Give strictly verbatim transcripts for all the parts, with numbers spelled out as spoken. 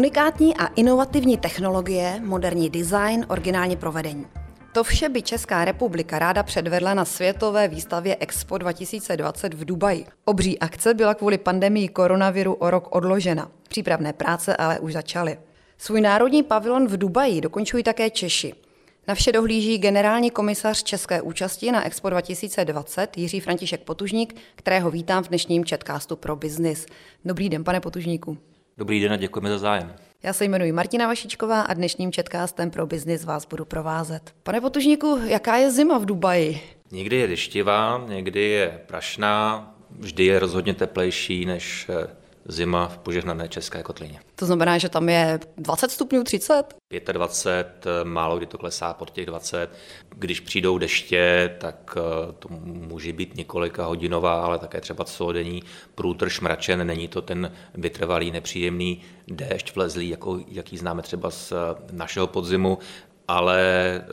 Unikátní a inovativní technologie, moderní design, originální provedení. To vše by Česká republika ráda předvedla na světové výstavě Expo dva tisíce dvacet v Dubaji. Obří akce byla kvůli pandemii koronaviru o rok odložena. Přípravné práce ale už začaly. Svůj národní pavilon v Dubaji dokončují také Češi. Na vše dohlíží generální komisař české účasti na Expo dva tisíce dvacet Jiří František Potužník, kterého vítám v dnešním chatcastu pro biznis. Dobrý den, pane Potužníku. Dobrý den a děkujeme za zájem. Já se jmenuji Martina Vašičková a dnešním chatcastem pro biznis vás budu provázet. Pane Potužníku, jaká je zima v Dubaji? Někdy je deštivá, někdy je prašná, vždy je rozhodně teplejší než zima v požehnané české kotlině. To znamená, že tam je dvacet stupňů, třicet? dvacet pět, málo kdy to klesá pod těch dvacet. Když přijdou deště, tak to může být několika hodinová, ale také třeba celodenní průtrž mračen. Není to ten vytrvalý, nepříjemný déšť vlezlý, jako, jaký známe třeba z našeho podzimu, ale e,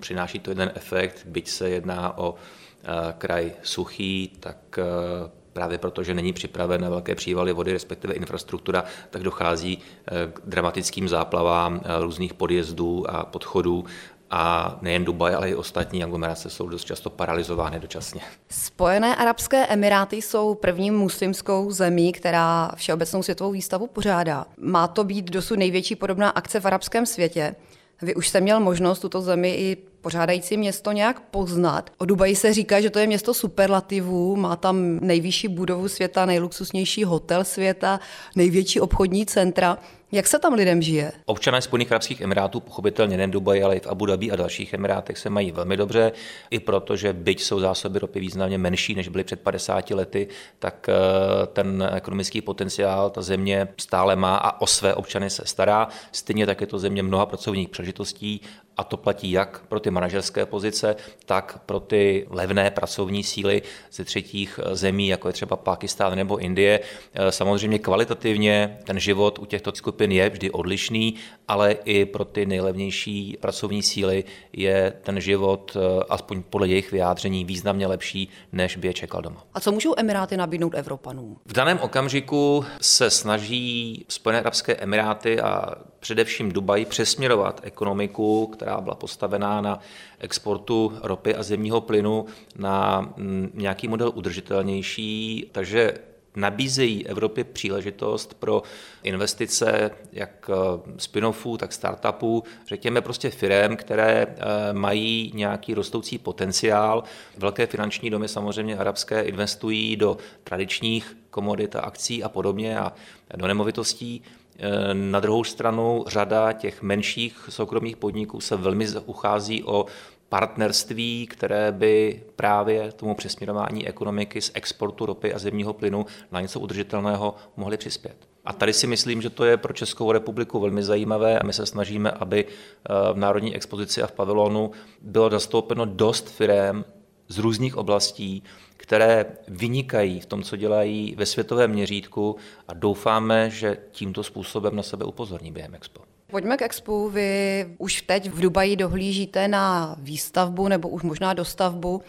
přináší to jeden efekt, byť se jedná o e, kraj suchý, tak e, právě proto, že není připraven na velké přívaly vody, respektive infrastruktura, tak dochází k dramatickým záplavám různých podjezdů a podchodů. A nejen Dubaj, ale i ostatní aglomerace jsou dost často paralyzovány dočasně. Spojené Arabské Emiráty jsou první muslimskou zemí, která všeobecnou světovou výstavu pořádá. Má to být dosud největší podobná akce v arabském světě. Vy už jste měl možnost tuto zemi i pořádající město nějak poznat. O Dubaji se říká, že to je město superlativů, má tam nejvyšší budovu světa, nejluxusnější hotel světa, největší obchodní centra. Jak se tam lidem žije? Občané Spojených arabských emirátů, pochopitelně nejen Dubaji, ale i v Abu Dhabi a dalších emirátech se mají velmi dobře, i protože byť jsou zásoby ropy významně menší, než byly před padesáti lety, tak ten ekonomický potenciál ta země stále má a o své občany se stará. Stejně tak je to země mnoha pracovních příležitostí a to platí jak pro ty manažerské pozice, tak pro ty levné pracovní síly ze třetích zemí, jako je třeba Pákistán nebo Indie. Samozřejmě kvalitativně ten život u těchto skupin je vždy odlišný, ale i pro ty nejlevnější pracovní síly je ten život, aspoň podle jejich vyjádření, významně lepší, než by je čekal doma. A co můžou Emiráty nabídnout Evropanům? V daném okamžiku se snaží Spojené arabské Emiráty a především Dubaj přesměrovat ekonomiku, která byla postavená na exportu ropy a zemního plynu, na nějaký model udržitelnější, takže nabízejí Evropě příležitost pro investice jak spin-offů, tak startupů, řekněme prostě firem, které mají nějaký rostoucí potenciál. Velké finanční domy samozřejmě arabské investují do tradičních komodit a akcí a podobně a do nemovitostí. Na druhou stranu řada těch menších soukromých podniků se velmi uchází o partnerství, které by právě tomu přesměrování ekonomiky z exportu ropy a zemního plynu na něco udržitelného mohly přispět. A tady si myslím, že to je pro Českou republiku velmi zajímavé a my se snažíme, aby v Národní expozici a v pavilonu bylo zastoupeno dost firem z různých oblastí, které vynikají v tom, co dělají ve světovém měřítku a doufáme, že tímto způsobem na sebe upozorní během expo. Pojďme k expu. Vy už teď v Dubaji dohlížíte na výstavbu nebo už možná dostavbu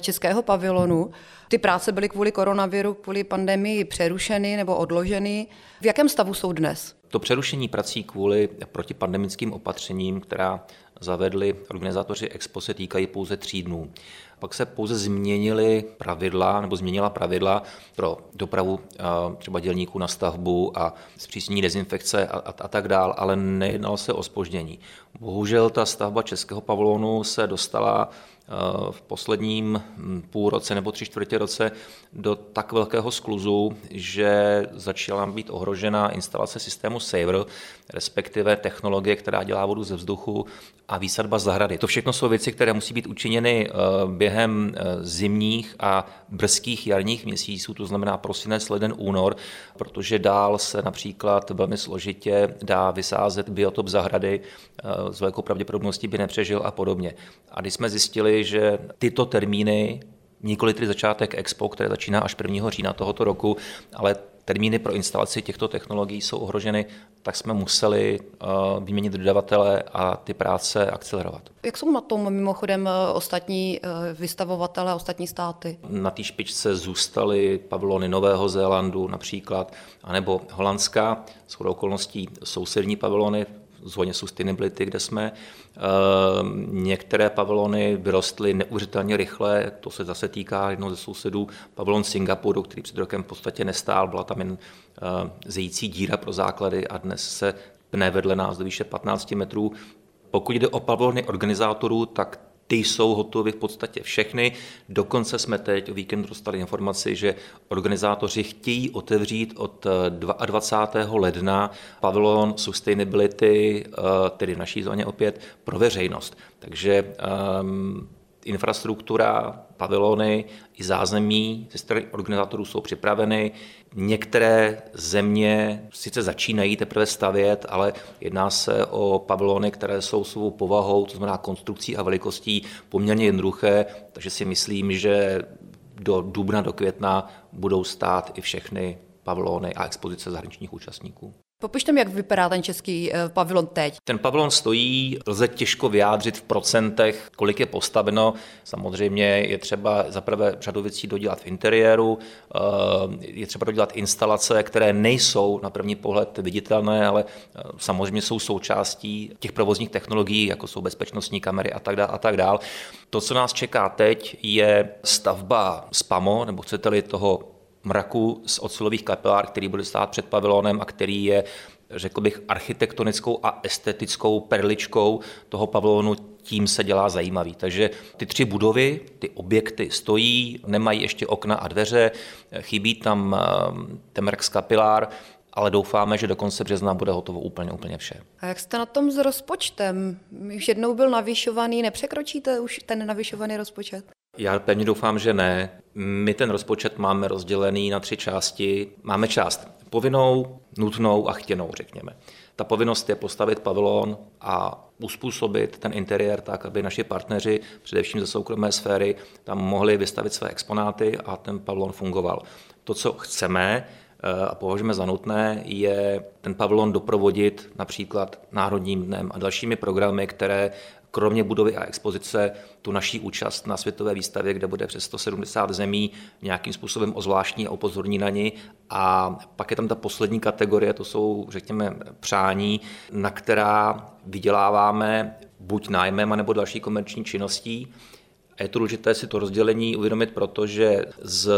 českého pavilonu. Ty práce byly kvůli koronaviru, kvůli pandemii přerušeny nebo odloženy. V jakém stavu jsou dnes? To přerušení prací kvůli protipandemickým opatřením, která zavedli organizátoři expo, se týkají pouze tří dnů. Pak se pouze změnily pravidla, nebo změnila pravidla pro dopravu třeba dělníků na stavbu a zpřísnění dezinfekce a, a, a tak dál, ale nejednalo se o zpoždění. Bohužel ta stavba českého pavilonu se dostala v posledním půlroce nebo tři čtvrtě roce do tak velkého skluzu, že začala být ohrožena instalace systému SAVER, respektive technologie, která dělá vodu ze vzduchu, a výsadba zahrady. To všechno jsou věci, které musí být učiněny během zimních a brzkých jarních měsíců, to znamená prosinec, leden, únor, protože dál se například velmi složitě dá vysázet biotop zahrady, s velkou pravděpodobností by nepřežil a podobně. A když jsme zjistili, že tyto termíny, nikoli tedy začátek expo, které začíná až prvního října tohoto roku, ale termíny pro instalaci těchto technologií jsou ohroženy, tak jsme museli vyměnit dodavatele a ty práce akcelerovat. Jak jsou na tom mimochodem ostatní vystavovatele, ostatní státy? Na té špičce zůstaly pavilony Nového Zélandu například, anebo Holandska, shodou okolností sousední pavilony v zóně sustainability, kde jsme. Některé pavilony vyrostly neuvěřitelně rychle, to se zase týká jednoho ze sousedů, pavilon Singapuru, který před rokem v podstatě nestál, byla tam jen zející díra pro základy a dnes se pne vedle nás do výše patnáct metrů. Pokud jde o pavilony organizátorů, tak ty jsou hotovy v podstatě všechny. Dokonce jsme teď o víkendu dostali informaci, že organizátoři chtějí otevřít od dvacátého druhého ledna pavilon Sustainability, tedy v naší zóně opět, pro veřejnost. Takže um, infrastruktura, pavilony i zázemí ze strany organizátorů jsou připraveny. Některé země sice začínají teprve stavět, ale jedná se o pavilony, které jsou svou povahou, to znamená konstrukcí a velikostí, poměrně jednoduché, takže si myslím, že do dubna, do května budou stát i všechny pavilony a expozice zahraničních účastníků. Popište mi, jak vypadá ten český pavilon teď. Ten pavilon stojí, lze těžko vyjádřit v procentech, kolik je postaveno. Samozřejmě je třeba zaprvé řadu věcí dodělat v interiéru, je třeba dodělat instalace, které nejsou na první pohled viditelné, ale samozřejmě jsou součástí těch provozních technologií, jako jsou bezpečnostní kamery a tak dále a tak dále. To, co nás čeká teď, je stavba spamo, nebo chcete-li toho mraku z ocelových kapelár, který bude stát před pavilonem a který je, řekl bych, architektonickou a estetickou perličkou toho pavilonu, tím se dělá zajímavý. Takže ty tři budovy, ty objekty stojí, nemají ještě okna a dveře, chybí tam ten mrak z kapilár, ale doufáme, že do konce března bude hotovo úplně, úplně vše. A jak jste na tom s rozpočtem? Už jednou byl navyšovaný, nepřekročíte už ten navyšovaný rozpočet? Já pevně doufám, že ne. My ten rozpočet máme rozdělený na tři části. Máme část povinnou, nutnou a chtěnou, řekněme. Ta povinnost je postavit pavilon a uspůsobit ten interiér tak, aby naši partneři, především ze soukromé sféry, tam mohli vystavit své exponáty a ten pavilon fungoval. To, co chceme a považujeme za nutné, je ten pavilon doprovodit například Národním dnem a dalšími programy, které kromě budovy a expozice tu naší účast na světové výstavě, kde bude přes sto sedmdesát zemí, nějakým způsobem ozvláštní a upozorní na ni. A pak je tam ta poslední kategorie, to jsou, řekněme, přání, na která vyděláváme buď nájmem, anebo další komerční činností. A je to důležité si to rozdělení uvědomit, protože z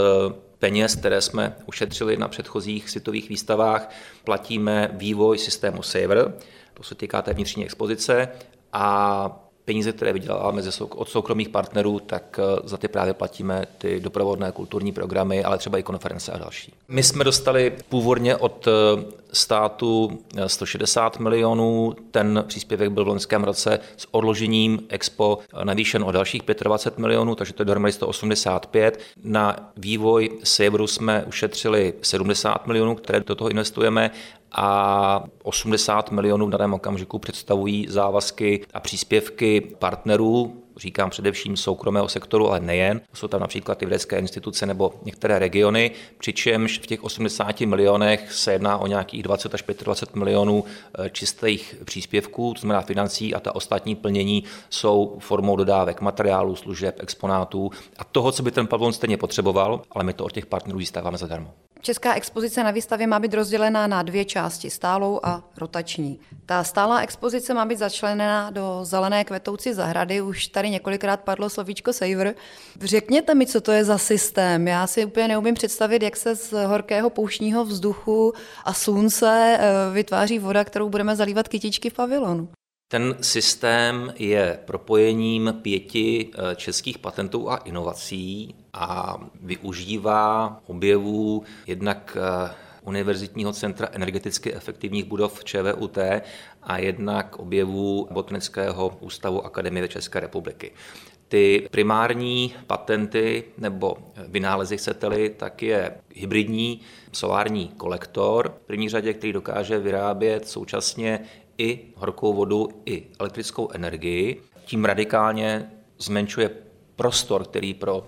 peněz, které jsme ušetřili na předchozích světových výstavách, platíme vývoj systému SAVER, to se týká té vnitřní expozice, a peníze, které vyděláváme od soukromých partnerů, tak za ty právě platíme ty doprovodné kulturní programy, ale třeba i konference a další. My jsme dostali původně od státu sto šedesát milionů, ten příspěvek byl v loňském roce s odložením Expo navýšen o dalších dvacet pět milionů, takže to je dohromady sto osmdesát pět. Na vývoj SAVERu jsme ušetřili sedmdesát milionů, které do toho investujeme, a osmdesát milionů v daném okamžiku představují závazky a příspěvky partnerů, říkám především soukromého sektoru, ale nejen. Jsou tam například i vědecké instituce nebo některé regiony, přičemž v těch osmdesáti milionech se jedná o nějakých dvacet až dvacet pět milionů čistých příspěvků, to znamená financí, a ta ostatní plnění jsou formou dodávek materiálů, služeb, exponátů a toho, co by ten pavilon stejně potřeboval, ale my to od těch partnerů získáváme zadarmo. Česká expozice na výstavě má být rozdělená na dvě části, stálou a rotační. Ta stálá expozice má být začleněna do zelené kvetoucí zahrady, už tady několikrát padlo slovíčko SAVER. Řekněte mi, co to je za systém. Já si úplně neumím představit, jak se z horkého pouštního vzduchu a slunce vytváří voda, kterou budeme zalívat kytičky v pavilonu. Ten systém je propojením pěti českých patentů a inovací a využívá objevů jednak Univerzitního centra energeticky efektivních budov ČVUT a jednak objevů Botanického ústavu Akademie věd České republiky. Ty primární patenty nebo vynálezy, chcete-li, tak je hybridní solární kolektor, v první řadě, který dokáže vyrábět současně i horkou vodu, i elektrickou energii. Tím radikálně zmenšuje prostor, který pro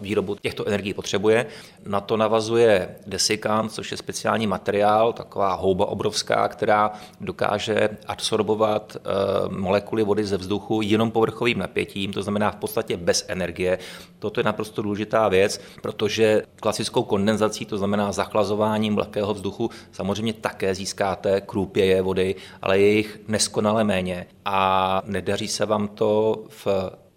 výrobu těchto energií potřebuje. Na to navazuje desikant, což je speciální materiál, taková houba obrovská, která dokáže absorbovat molekuly vody ze vzduchu jenom povrchovým napětím, to znamená v podstatě bez energie. Toto je naprosto důležitá věc, protože klasickou kondenzací, to znamená zachlazováním lehkého vzduchu, samozřejmě také získáte krůpěje vody, ale je jich neskonale méně a nedaří se vám to v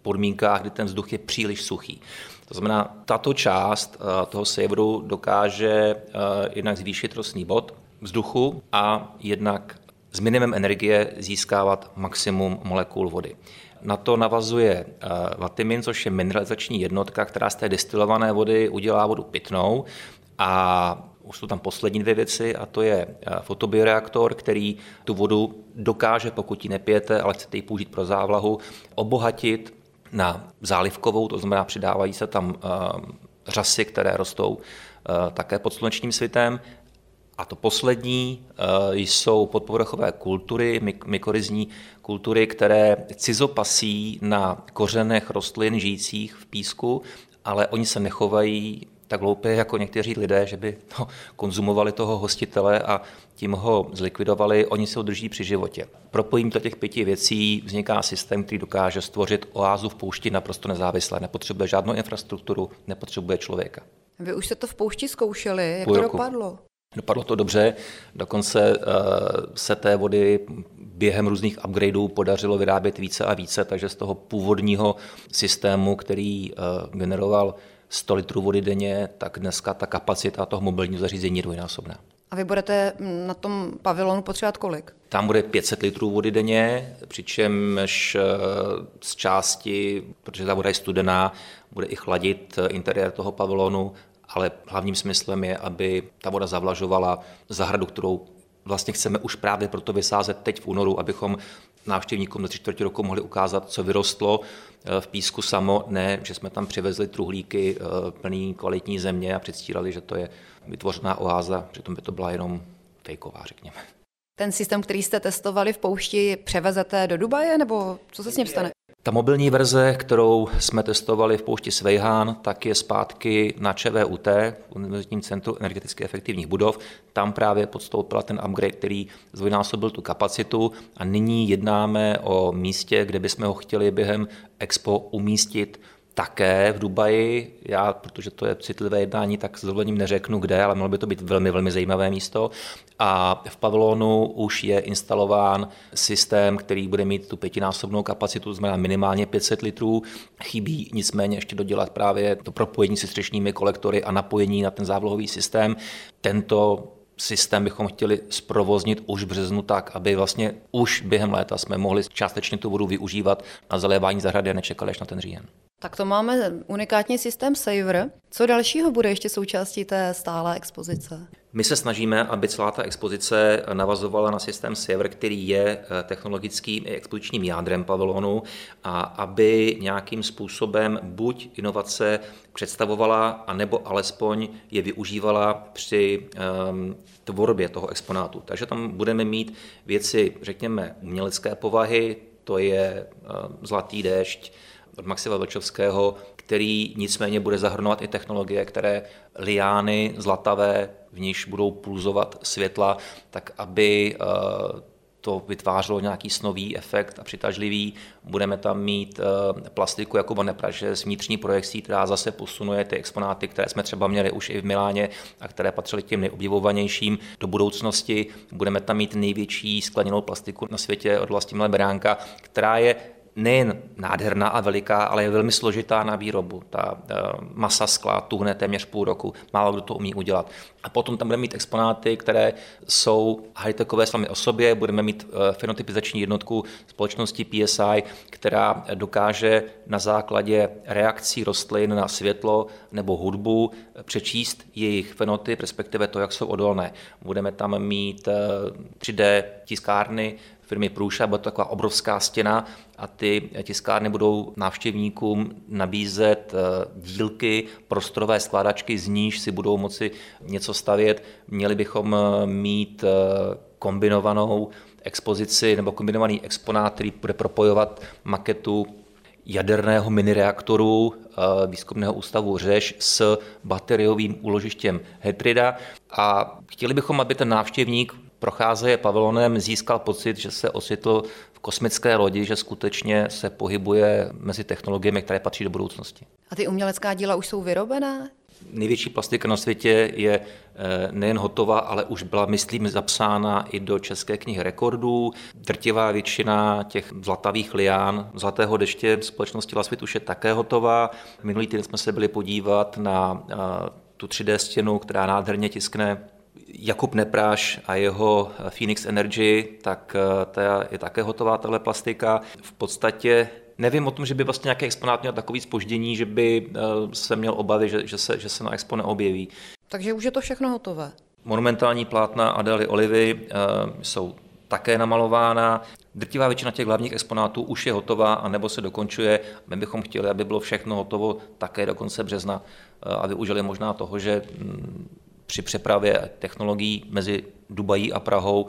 podmínkách, kdy ten vzduch je příliš suchý. To znamená, tato část toho severu dokáže jednak zvýšit trosný bod vzduchu a jednak s minimem energie získávat maximum molekul vody. Na to navazuje vatimin, což je mineralizační jednotka, která z té destilované vody udělá vodu pitnou, a už jsou tam poslední dvě věci, a to je fotobioreaktor, který tu vodu dokáže, pokud ji nepijete, ale chcete ji použít pro závlahu, obohatit na zálivkovou, to znamená přidávají se tam řasy, které rostou také pod slunečním svitem. A to poslední jsou podpovrchové kultury, mykorizní kultury, které cizopasí na kořenech rostlin žijících v písku, ale oni se nechovají tak hloupě jako někteří lidé, že by no, konzumovali toho hostitele a tím ho zlikvidovali, oni se ho drží při životě. Propojím to těch pěti věcí, vzniká systém, který dokáže stvořit oázu v poušti naprosto nezávisle. Nepotřebuje žádnou infrastrukturu, nepotřebuje člověka. Vy už jste to v poušti zkoušeli, jak to dopadlo? Dopadlo to dobře, dokonce se té vody během různých upgradeů podařilo vyrábět více a více, takže z toho původního systému, který generoval sto litrů vody denně, tak dneska ta kapacita toho mobilního zařízení je dvojnásobná. A vy budete na tom pavilonu potřebovat kolik? Tam bude pět set litrů vody denně, přičemž z části, protože ta voda je studená, bude i chladit interiér toho pavilonu, ale hlavním smyslem je, aby ta voda zavlažovala zahradu, kterou vlastně chceme už právě proto vysázet teď v únoru, abychom návštěvníkům na tři čtvrtě roku mohli ukázat, co vyrostlo v písku samo, ne, že jsme tam přivezli truhlíky plný kvalitní země a předstírali, že to je vytvořená oáza, přitom by to byla jenom fejková, řekněme. Ten systém, který jste testovali v poušti, převezete do Dubaje, nebo co se s ním stane? Ta mobilní verze, kterou jsme testovali v poušti Svejhán, tak je zpátky na ČVUT, Univerzitním centru energeticky efektivních budov. Tam právě podstoupila ten upgrade, který zdvojnásobil tu kapacitu, a nyní jednáme o místě, kde bychom ho chtěli během Expo umístit také v Dubaji. Já, protože to je citlivé jednání, tak s dovolením neřeknu kde, ale mělo by to být velmi, velmi zajímavé místo. A v pavilonu už je instalován systém, který bude mít tu pětinásobnou kapacitu, znamená minimálně pět set litrů. Chybí nicméně ještě dodělat právě to propojení se střešními kolektory a napojení na ten závlahový systém. Tento systém bychom chtěli zprovoznit už v březnu tak, aby vlastně už během léta jsme mohli částečně tu vodu využívat na zalévání zahrady a nečekali až na ten říjen. Tak to máme unikátní systém SAVER. Co dalšího bude ještě součástí té stálé expozice? My se snažíme, aby celá ta expozice navazovala na systém SAVER, který je technologickým i expozičním jádrem pavilonu, a aby nějakým způsobem buď inovace představovala, anebo alespoň je využívala při um, tvorbě toho exponátu. Takže tam budeme mít věci, řekněme, umělecké povahy, to je um, Zlatý déšť od Maxima Velčovského, který nicméně bude zahrnovat i technologie, které liány zlatavé, v níž budou pulzovat světla, tak aby to vytvářelo nějaký snový efekt a přitažlivý. Budeme tam mít plastiku Jakuba Nepráše s vnitřní projekcí, která zase posunuje ty exponáty, které jsme třeba měli už i v Miláně a které patřily těm nejobdivovanějším do budoucnosti. Budeme tam mít největší skleněnou plastiku na světě od Vlastimila Beránka, která je nejen nádherná a veliká, ale je velmi složitá na výrobu. Ta masa skla tuhne téměř půl roku, málo kdo to umí udělat. A potom tam budeme mít exponáty, které jsou high-techové sami o sobě, budeme mít fenotypizační jednotku společnosti P S I, která dokáže na základě reakcí rostlin na světlo nebo hudbu přečíst jejich fenotyp, respektive to, jak jsou odolné. Budeme tam mít tři dé tiskárny firmy Průša, bude to taková obrovská stěna a ty tiskárny budou návštěvníkům nabízet dílky, prostorové skládačky, z níž si budou moci něco stavět. Měli bychom mít kombinovanou expozici nebo kombinovaný exponát, který bude propojovat maketu jaderného minireaktoru výzkumného ústavu Řež s bateriovým úložištěm Hetrida a chtěli bychom, aby ten návštěvník procházeje pavilonem získal pocit, že se osvětl v kosmické lodi, že skutečně se pohybuje mezi technologiemi, které patří do budoucnosti. A ty umělecká díla už jsou vyrobená? Největší plastika na světě je nejen hotová, ale už byla, myslím, zapsána i do České knihy rekordů. Drtivá většina těch zlatavých lián, zlatého deště společnosti Lasvit už je také hotová. Minulý týden jsme se byli podívat na tu tři dé stěnu, která nádherně tiskne Jakub Nepráš a jeho Phoenix Energy, tak ta je také hotová tahle plastika. V podstatě nevím o tom, že by vlastně nějaký exponát měl takový zpoždění, že by se měl obavy, že, že, se, že se na expo neobjeví. Takže už je to všechno hotové. Monumentální plátna Adely Olivy jsou také namalována. Drtivá většina těch hlavních exponátů už je hotová anebo se dokončuje. My bychom chtěli, aby bylo všechno hotovo také do konce března a využili možná toho, že při přepravě technologií mezi Dubají a Prahou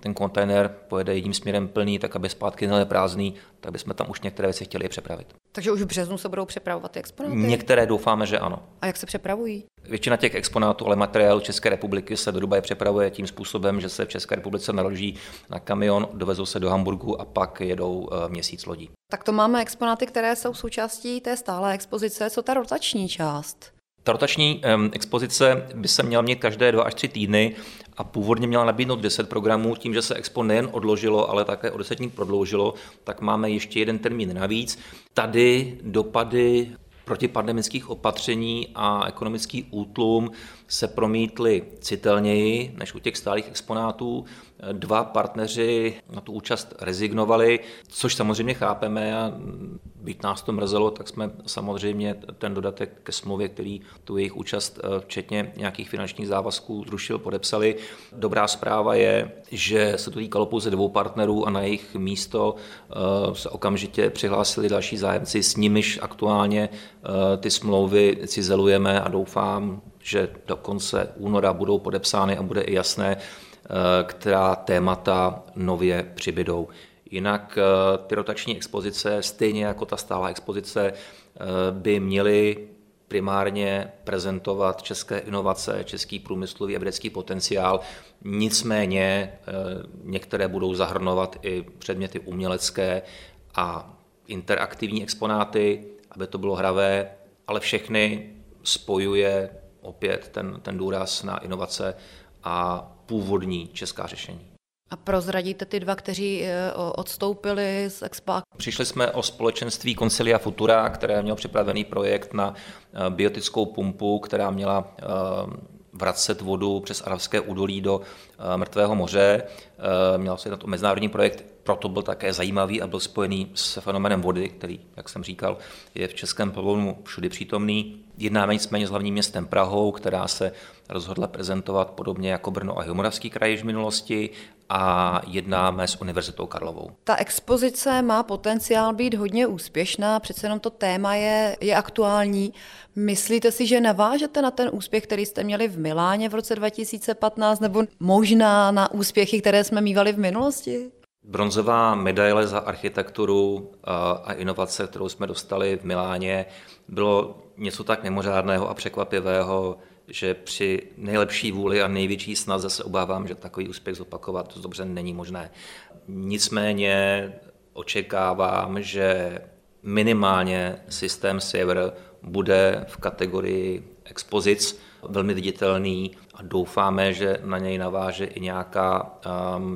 ten kontejner pojede jedním směrem plný, tak aby zpátky nebyl prázdný, tak bychom tam už některé věci chtěli přepravit. Takže už v březnu se budou přepravovat ty exponáty? Některé doufáme, že ano. A jak se přepravují? Většina těch exponátů, ale materiál České republiky se do Dubaje přepravuje tím způsobem, že se v České republice naloží na kamion, dovezou se do Hamburgu a pak jedou měsíc lodí. Tak to máme exponáty, které jsou součástí té stálé expozice, co ta rotační část? Ta rotační expozice by se měla mít každé dva až tři týdny a původně měla nabídnout deset programů. Tím, že se expo nejen odložilo, ale také o deset dní prodloužilo, tak máme ještě jeden termín navíc. Tady dopady protipandemických opatření a ekonomický útlum se promítly citelněji než u těch stálých exponátů. Dva partneři na tu účast rezignovali, což samozřejmě chápeme a byť nás to mrzelo, tak jsme samozřejmě ten dodatek ke smlouvě, který tu jejich účast včetně nějakých finančních závazků zrušil, podepsali. Dobrá zpráva je, že se to týkalo pouze dvou partnerů a na jejich místo se okamžitě přihlásili další zájemci, s nimiž aktuálně ty smlouvy cizelujeme a doufám, že do konce února budou podepsány a bude i jasné, která témata nově přibydou. Jinak ty rotační expozice, stejně jako ta stálá expozice, by měly primárně prezentovat české inovace, český průmyslový a vědecký potenciál. Nicméně některé budou zahrnovat i předměty umělecké a interaktivní exponáty, aby to bylo hravé, ale všechny spojuje opět ten, ten důraz na inovace a původní česká řešení. A prozradíte ty dva, kteří odstoupili z Expa? Přišli jsme o společenství Koncilia Futura, které mělo připravený projekt na biotickou pumpu, která měla vracet vodu přes Arabské údolí do Mrtvého moře. Měl se jednat o mezinárodní projekt, proto byl také zajímavý a byl spojený s fenoménem vody, který, jak jsem říkal, je v českém pavilonu všudy přítomný. Jednáme nicméně s hlavním městem Prahou, která se rozhodla prezentovat podobně jako Brno a Jihomoravský kraj v minulosti a jednáme s Univerzitou Karlovou. Ta expozice má potenciál být hodně úspěšná, přece jenom to téma je, je aktuální. Myslíte si, že navážete na ten úspěch, který jste měli v Miláně v roce dva tisíce patnáct, nebo možná na úspěchy, které jsme mívali v minulosti? Bronzová medaile za architekturu a inovace, kterou jsme dostali v Miláně, bylo něco tak mimořádného a překvapivého, že při nejlepší vůli a největší snaze se obávám, že takový úspěch zopakovat to dobře není možné. Nicméně očekávám, že minimálně systém SAVER bude v kategorii expozic velmi viditelný a doufáme, že na něj naváže i nějaká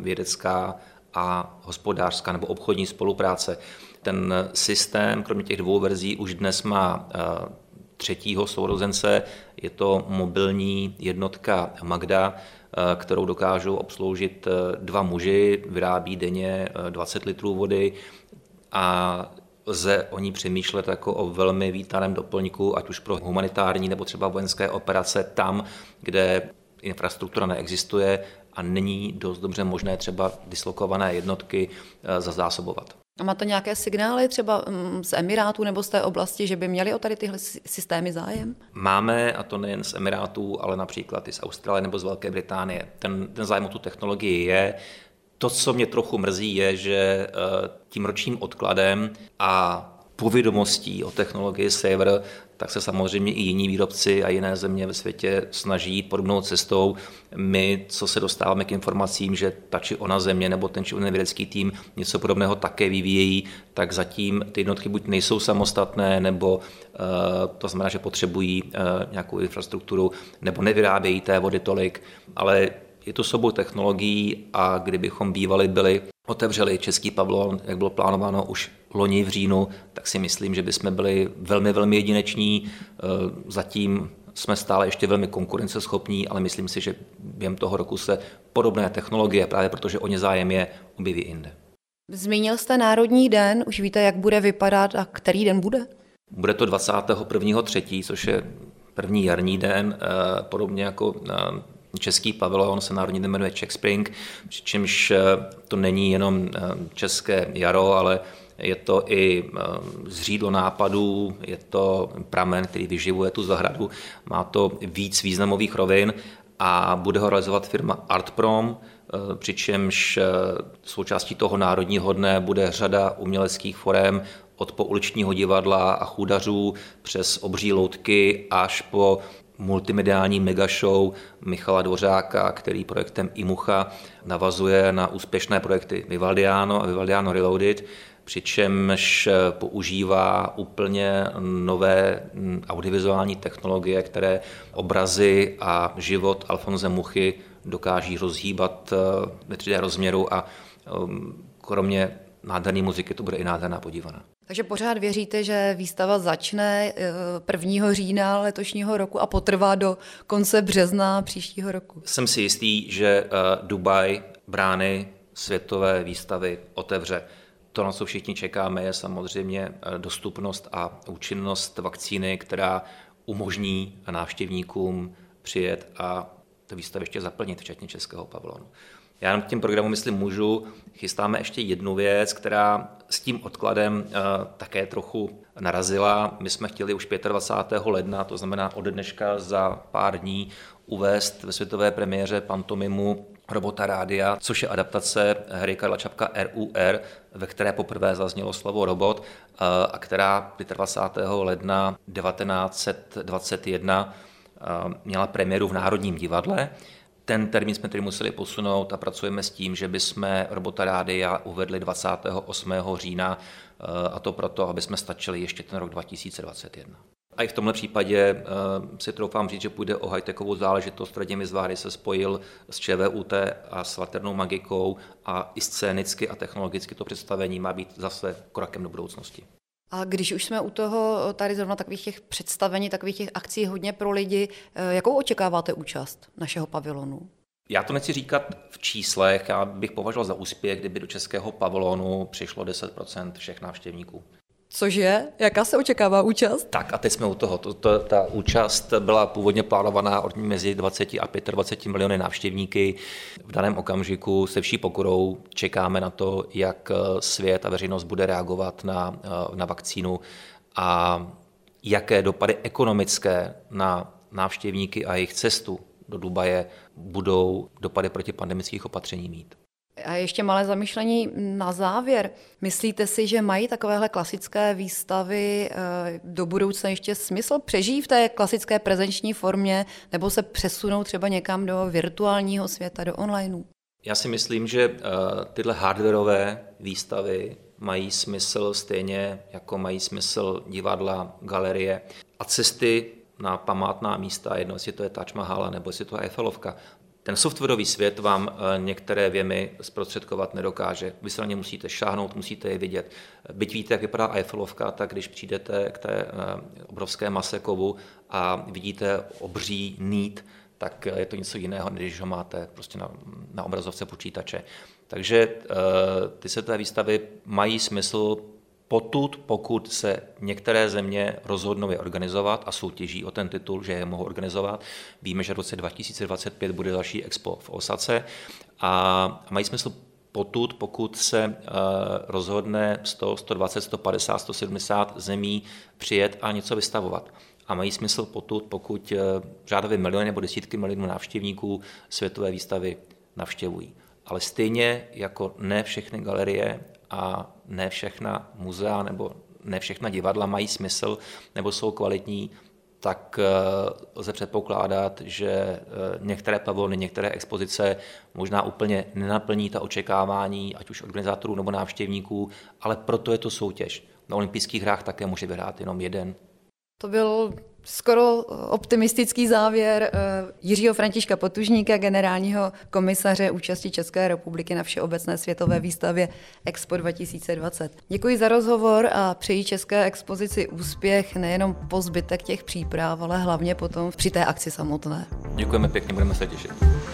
vědecká a hospodářská nebo obchodní spolupráce. Ten systém, kromě těch dvou verzí, už dnes má třetího sourozence, je to mobilní jednotka Magda, kterou dokážou obsloužit dva muži, vyrábí denně dvacet litrů vody a lze o ní přemýšlet jako o velmi vítaném doplňku, ať už pro humanitární nebo třeba vojenské operace tam, kde infrastruktura neexistuje a není dost dobře možné třeba dislokované jednotky zazásobovat. A máte nějaké signály třeba z Emirátů nebo z té oblasti, že by měli o tady tyhle systémy zájem? Máme, a to nejen z Emirátů, ale například i z Austrálie nebo z Velké Británie. Ten, ten zájem o tu technologii je, To, co mě trochu mrzí, je, že tím ročním odkladem a povědomostí o technologii SAVER, tak se samozřejmě i jiní výrobci a jiné země ve světě snaží podobnou cestou. My, co se dostáváme k informacím, že ta či ona země nebo ten či onen vědecký tým něco podobného také vyvíjejí, tak zatím ty jednotky buď nejsou samostatné, nebo to znamená, že potřebují nějakou infrastrukturu, nebo nevyrábějí té vody tolik, ale je to soubor technologií a kdybychom bývali byli otevřeli Český pavilon, jak bylo plánováno už loni v říjnu, tak si myslím, že bychom byli velmi, velmi jedineční. Zatím jsme stále ještě velmi konkurenceschopní, ale myslím si, že během toho roku se podobné technologie, právě protože o ně zájem je, objeví jinde. Zmínil jste Národní den, už víte, jak bude vypadat a který den bude? Bude to dvacátého prvního třetího, což je první jarní den, podobně jako Český pavilon se národně jmenuje Czech Spring, přičemž to není jenom české jaro, ale je to i zřídlo nápadů, je to pramen, který vyživuje tu zahradu, má to víc významových rovin a bude ho realizovat firma Artprom, přičemž součástí toho národního dne bude řada uměleckých forem od pouličního divadla a chůdařů přes obří loutky až po multimediální megashow Michala Dvořáka, který projektem Imucha navazuje na úspěšné projekty Vivaldianno a Vivaldianno Reloaded, přičemž používá úplně nové audiovizuální technologie, které obrazy a život Alfonse Muchy dokáží rozhýbat ve tři dé rozměru a kromě nádherné muziky to bude i nádherná podívaná. Takže pořád věříte, že výstava začne prvního října letošního roku a potrvá do konce března příštího roku? Jsem si jistý, že Dubaj brány světové výstavy otevře. To, na co všichni čekáme, je samozřejmě dostupnost a účinnost vakcíny, která umožní návštěvníkům přijet a to výstaviště zaplnit, včetně Českého pavilonu. Já jenom k těm programům, myslím, můžu. Chystáme ještě jednu věc, která s tím odkladem uh, také trochu narazila. My jsme chtěli už dvacátého pátého ledna, to znamená ode dneška za pár dní, uvést ve světové premiéře pantomimu Robota rádia, což je adaptace hry Karla Čapka R U R, ve které poprvé zaznělo slovo robot uh, a která dvacátého pátého ledna devatenáct set dvacet jedna uh, měla premiéru v Národním divadle. Ten termín jsme tedy museli posunout a pracujeme s tím, že bychom Robota rádia uvedli dvacátého osmého října a to proto, aby jsme stačili ještě ten rok dva tisíce dvacet jedna. A i v tomhle případě si troufám říct, že půjde o high-techovou záležitost. Raděmi Zváry se spojil s ČVUT a s Laternou magikou a i scénicky a technologicky to představení má být zase krokem do budoucnosti. A když už jsme u toho, tady zrovna takových těch představení, takových těch akcí hodně pro lidi, jakou očekáváte účast našeho pavilonu? Já to nechci říkat v číslech, já bych považoval za úspěch, kdyby do Českého pavilonu přišlo deset procent všech návštěvníků. Což je? Jaká se očekává účast? Tak a teď jsme u toho. Toto, ta účast byla původně plánovaná od mezi dvacet a dvacet pět miliony návštěvníky. V daném okamžiku se vší pokorou čekáme na to, jak svět a veřejnost bude reagovat na, na vakcínu a jaké dopady ekonomické na návštěvníky a jejich cestu do Dubaje budou dopady proti pandemických opatření mít. A ještě malé zamyšlení na závěr. Myslíte si, že mají takovéhle klasické výstavy do budoucna ještě smysl? Přežijí v té klasické prezenční formě nebo se přesunou třeba někam do virtuálního světa, do onlineu? Já si myslím, že tyhle hardwareové výstavy mají smysl stejně, jako mají smysl divadla, galerie a cesty na památná místa, jedno, jestli to je Taj Mahal nebo jestli to je Eiffelovka. Ten softwarový svět vám některé věmy zprostředkovat nedokáže. Vy se na ně musíte šáhnout, musíte je vidět. Byť víte, jak vypadá Eiffelovka, tak když přijdete k té obrovské mase kovu a vidíte obří nýt, tak je to něco jiného, než ho máte prostě na, na obrazovce počítače. Takže ty se té výstavy mají smysl potud, pokud se některé země rozhodnou je organizovat a soutěží o ten titul, že je mohou organizovat. Víme, že v roce dva tisíce dvacet pět bude další Expo v Osace a mají smysl potud, pokud se rozhodne sto, sto dvacet, sto padesát, sto sedmdesát zemí přijet a něco vystavovat. A mají smysl potud, pokud řádově miliony nebo desítky milionů návštěvníků světové výstavy navštěvují. ale stejně jako ne všechny galerie a ne všechna muzea nebo ne všechna divadla mají smysl nebo jsou kvalitní, tak lze předpokládat, že některé pavilony, některé expozice možná úplně nenaplní ta očekávání, ať už organizátorů nebo návštěvníků, ale proto je to soutěž. Na olympijských hrách také může vyhrát jenom jeden. To byl skoro optimistický závěr Jiřího Františka Potužníka, generálního komisaře účasti České republiky na Všeobecné světové výstavě Expo dva tisíce dvacet. Děkuji za rozhovor a přeji České expozici úspěch nejenom po zbytek těch příprav, ale hlavně potom při té akci samotné. Děkujeme pěkně, budeme se těšit.